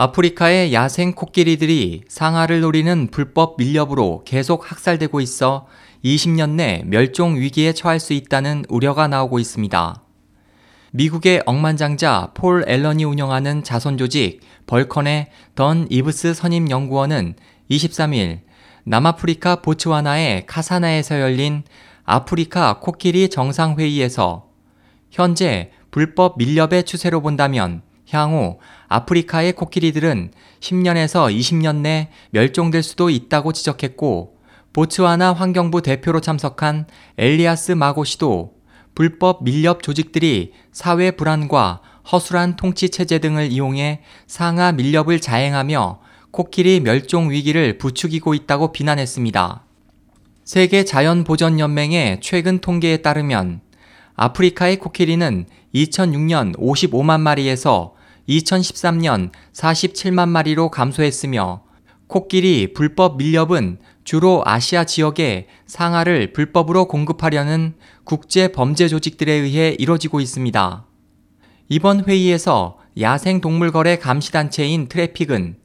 아프리카의 야생 코끼리들이 상아를 노리는 불법 밀렵으로 계속 학살되고 있어 20년 내 멸종 위기에 처할 수 있다는 우려가 나오고 있습니다. 미국의 억만장자 폴 앨런이 운영하는 자선조직 벌컨의 던 이브스 선임연구원은 23일 남아프리카 보츠와나의 카사나에서 열린 아프리카 코끼리 정상회의에서 현재 불법 밀렵의 추세로 본다면 향후 아프리카의 코끼리들은 10년에서 20년 내 멸종될 수도 있다고 지적했고, 보츠와나 환경부 대표로 참석한 엘리아스 마고 씨도 불법 밀렵 조직들이 사회 불안과 허술한 통치 체제 등을 이용해 상아 밀렵을 자행하며 코끼리 멸종 위기를 부추기고 있다고 비난했습니다. 세계자연보전연맹의 최근 통계에 따르면 아프리카의 코끼리는 2006년 55만 마리에서 2013년 47만 마리로 감소했으며, 코끼리 불법 밀렵은 주로 아시아 지역에 상아를 불법으로 공급하려는 국제 범죄 조직들에 의해 이뤄지고 있습니다. 이번 회의에서 야생동물거래 감시단체인 트래픽은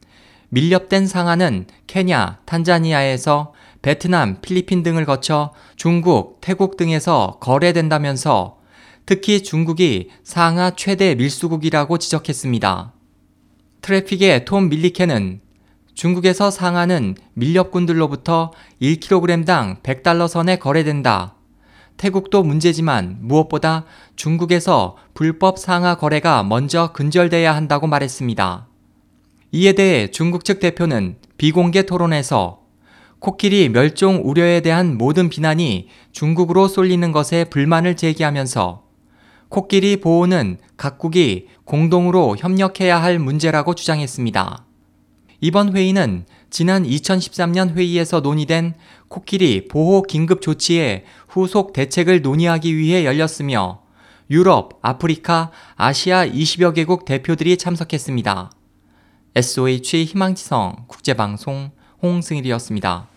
밀렵된 상아는 케냐, 탄자니아에서 베트남, 필리핀 등을 거쳐 중국, 태국 등에서 거래된다면서 특히 중국이 상아 최대 밀수국이라고 지적했습니다. 트래픽의 톰 밀리케는 중국에서 상아는 밀렵꾼들로부터 1kg당 $100 선에 거래된다. 태국도 문제지만 무엇보다 중국에서 불법 상아 거래가 먼저 근절돼야 한다고 말했습니다. 이에 대해 중국 측 대표는 비공개 토론에서 코끼리 멸종 우려에 대한 모든 비난이 중국으로 쏠리는 것에 불만을 제기하면서 코끼리 보호는 각국이 공동으로 협력해야 할 문제라고 주장했습니다. 이번 회의는 지난 2013년 회의에서 논의된 코끼리 보호 긴급 조치의 후속 대책을 논의하기 위해 열렸으며 유럽, 아프리카, 아시아 20여 개국 대표들이 참석했습니다. SOH 희망지성 국제방송 홍승일이었습니다.